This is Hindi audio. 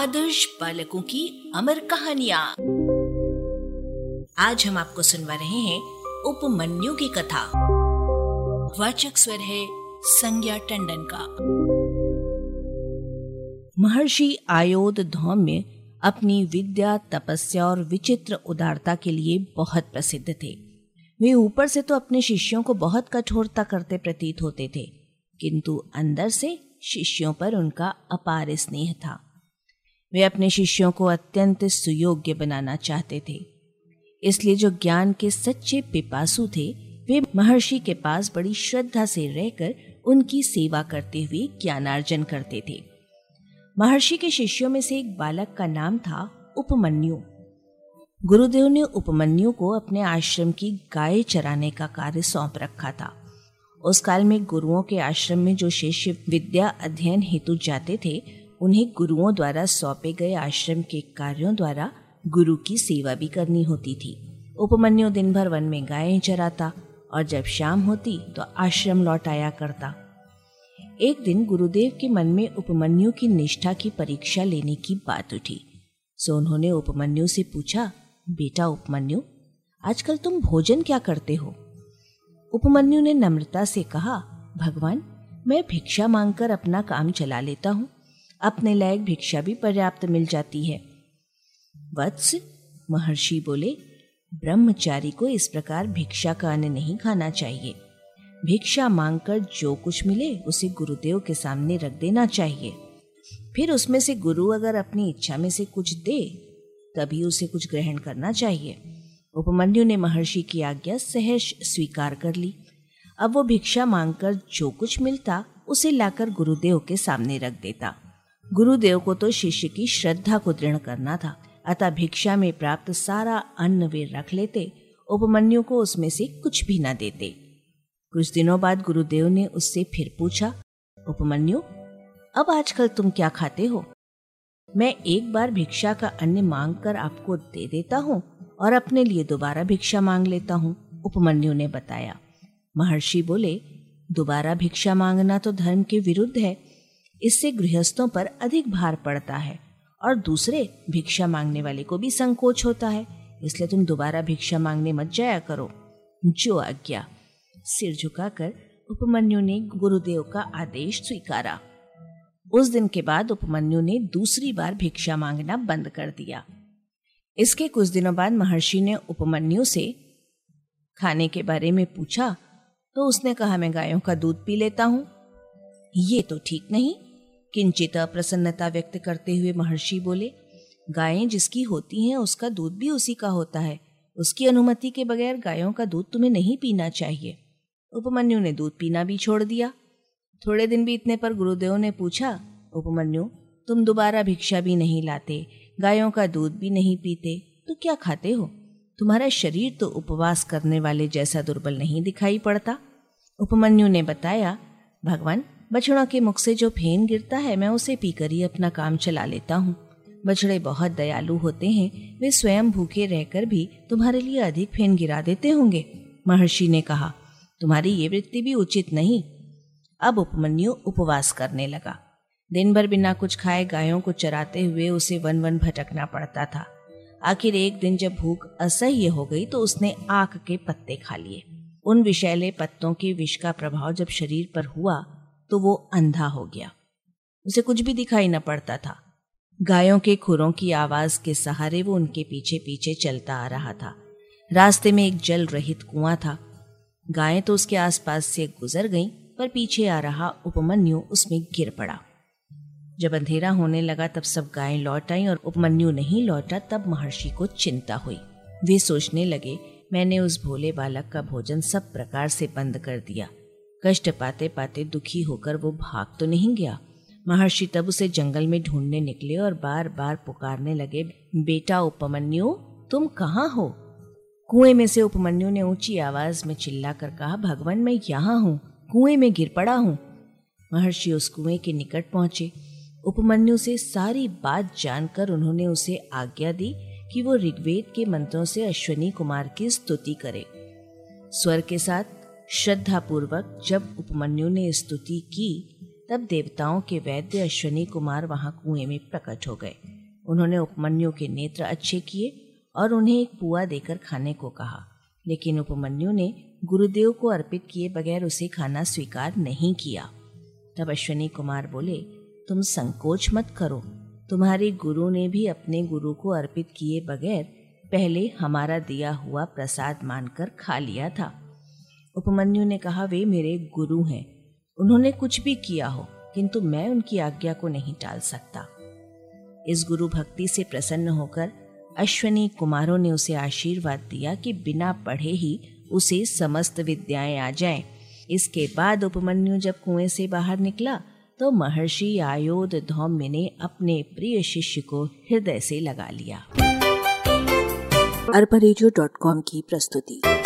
आदर्श बालकों की अमर कहानियां। आज हम आपको सुनवा रहे हैं उपमन्यु की कथा। वाचक स्वर है संज्ञा टंडन का। महर्षि आयोध धौम्य अपनी विद्या, तपस्या और विचित्र उदारता के लिए बहुत प्रसिद्ध थे। वे ऊपर से तो अपने शिष्यों को बहुत कठोरता करते प्रतीत होते थे, किंतु अंदर से शिष्यों पर उनका अपार स्नेह था। वे अपने शिष्यों को अत्यंत सुयोग्य बनाना चाहते थे, इसलिए जो ज्ञान के सच्चे पिपासु थे, वे महर्षि के पास बड़ी श्रद्धा से रहकर उनकी सेवा करते हुए ज्ञानार्जन करते थे। महर्षि के शिष्यों में से एक बालक का नाम था उपमन्यु। गुरुदेव ने उपमन्यु को अपने आश्रम की गाय चराने का कार्य सौंप रखा था। उस काल में गुरुओं के आश्रम में जो शिष्य विद्या अध्ययन हेतु जाते थे, उन्हें गुरुओं द्वारा सौंपे गए आश्रम के कार्यों द्वारा गुरु की सेवा भी करनी होती थी। उपमन्यु दिन भर वन में गायें चराता और जब शाम होती तो आश्रम लौट आया करता। एक दिन गुरुदेव के मन में उपमन्यु की निष्ठा की परीक्षा लेने की बात उठी, सो उन्होंने उपमन्यु से पूछा, बेटा उपमन्यु, आजकल तुम भोजन क्या करते हो? उपमन्यु ने नम्रता से कहा, भगवान, मैं भिक्षा मांगकर अपना काम चला लेता हूँ। अपने लायक भिक्षा भी पर्याप्त मिल जाती है। वत्स, महर्षि बोले, ब्रह्मचारी को इस प्रकार भिक्षा का अन्न नहीं खाना चाहिए। भिक्षा मांगकर जो कुछ मिले उसे गुरुदेव के सामने रख देना चाहिए। फिर उसमें से गुरु अगर अपनी इच्छा में से कुछ दे, तभी उसे कुछ ग्रहण करना चाहिए। उपमन्यु ने महर्षि की आज्ञा सहर्ष स्वीकार कर ली। अब वो भिक्षा मांगकर जो कुछ मिलता उसे लाकर गुरुदेव के सामने रख देता। गुरुदेव को तो शिष्य की श्रद्धा को दृढ़ करना था, अतः भिक्षा में प्राप्त सारा अन्न वे रख लेते, उपमन्यु को उसमें से कुछ भी न देते। कुछ दिनों बाद गुरुदेव ने उससे फिर पूछा, उपमन्यु, अब आजकल तुम क्या खाते हो? मैं एक बार भिक्षा का अन्न मांग कर आपको दे देता हूँ और अपने लिए दोबारा भिक्षा मांग लेता हूँ, उपमन्यु ने बताया। महर्षि बोले, दोबारा भिक्षा मांगना तो धर्म के विरुद्ध है। इससे गृहस्थों पर अधिक भार पड़ता है और दूसरे भिक्षा मांगने वाले को भी संकोच होता है, इसलिए तुम दोबारा भिक्षा मांगने मत जाया करो। जो आज्ञा। सिर झुकाकर उपमन्यु ने गुरुदेव का आदेश स्वीकारा। उस दिन के बाद उपमन्यु ने दूसरी बार भिक्षा मांगना बंद कर दिया। इसके कुछ दिनों बाद महर्षि ने उपमन्यु से खाने के बारे में पूछा तो उसने कहा, मैं गायों का दूध पी लेता हूँ। ये तो ठीक नहीं। किंचित अप्रसन्नता व्यक्त करते हुए महर्षि बोले, गायें जिसकी होती हैं उसका दूध भी उसी का होता है। उसकी अनुमति के बगैर गायों का दूध तुम्हें नहीं पीना चाहिए। उपमन्यु ने दूध पीना भी छोड़ दिया। थोड़े दिन भी इतने पर गुरुदेव ने पूछा, उपमन्यु, तुम दोबारा भिक्षा भी नहीं लाते, गायों का दूध भी नहीं पीते, तो क्या खाते हो? तुम्हारा शरीर तो उपवास करने वाले जैसा दुर्बल नहीं दिखाई पड़ता। उपमन्यु ने बताया, भगवान, बछड़ों के मुख से जो फेन गिरता है, मैं उसे पीकर ही अपना काम चला लेता हूँ। बछड़े बहुत दयालु होते हैं, वे स्वयं भूखे रहकर भी तुम्हारे लिए अधिक फेन गिरा देते होंगे। महर्षि ने कहा, तुम्हारी ये वृत्ति भी उचित नहीं। अब उपमन्यु उपवास करने लगा। दिन भर बिना कुछ खाए गायों को चराते हुए उसे वन वन भटकना पड़ता था। आखिर एक दिन जब भूख असह्य हो गई तो उसने आक के पत्ते खा लिए। उन विषैले पत्तों के विष का प्रभाव जब शरीर पर हुआ तो वो अंधा हो गया। उसे कुछ भी दिखाई न पड़ता था। गायों के खुरों की आवाज के सहारे वो उनके पीछे पीछे चलता आ रहा था। रास्ते में एक जल रहित कुआं था। गायें तो उसके आसपास से गुजर गईं, पर पीछे आ रहा उपमन्यु उसमें गिर पड़ा। जब अंधेरा होने लगा तब सब गायें लौट आईं और उपमन्यु नहीं लौटा। तब महर्षि को चिंता हुई। वे सोचने लगे, मैंने उस भोले बालक का भोजन सब प्रकार से बंद कर दिया। कष्ट पाते पाते दुखी होकर वो भाग तो नहीं गया। महर्षि तब उसे जंगल में ढूंढने निकले और बार बार पुकारने लगे, बेटा उपमन्यु, तुम कहाँ हो? कुएं में से उपमन्यु ने ऊंची आवाज में चिल्लाकर कहा, भगवान, मैं यहाँ हूँ, कुएं में गिर पड़ा हूँ। महर्षि उस कुएं के निकट पहुंचे। उपमन्यु से सारी बात जानकर उन्होंने उसे आज्ञा दी कि वो ऋग्वेद के मंत्रों से अश्विनी कुमार की स्तुति करे। स्वर के साथ श्रद्धापूर्वक जब उपमन्यु ने स्तुति की, तब देवताओं के वैद्य अश्विनी कुमार वहां कुएं में प्रकट हो गए। उन्होंने उपमन्यु के नेत्र अच्छे किए और उन्हें एक पुआ देकर खाने को कहा, लेकिन उपमन्यु ने गुरुदेव को अर्पित किए बगैर उसे खाना स्वीकार नहीं किया। तब अश्विनी कुमार बोले, तुम संकोच मत करो, तुम्हारे गुरु ने भी अपने गुरु को अर्पित किए बगैर पहले हमारा दिया हुआ प्रसाद मानकर खा लिया था। उपमन्यु ने कहा, वे मेरे गुरु हैं, उन्होंने कुछ भी किया हो किंतु मैं उनकी आज्ञा को नहीं टाल सकता। इस गुरु भक्ति से प्रसन्न होकर अश्विनी कुमारों ने उसे आशीर्वाद दिया कि बिना पढ़े ही उसे समस्त विद्याएं आ जाएं। इसके बाद उपमन्यु जब कुएं से बाहर निकला तो महर्षि आयोध धौम्य ने अपने प्रिय शिष्य को हृदय से लगा लिया। arparejo.com की प्रस्तुति।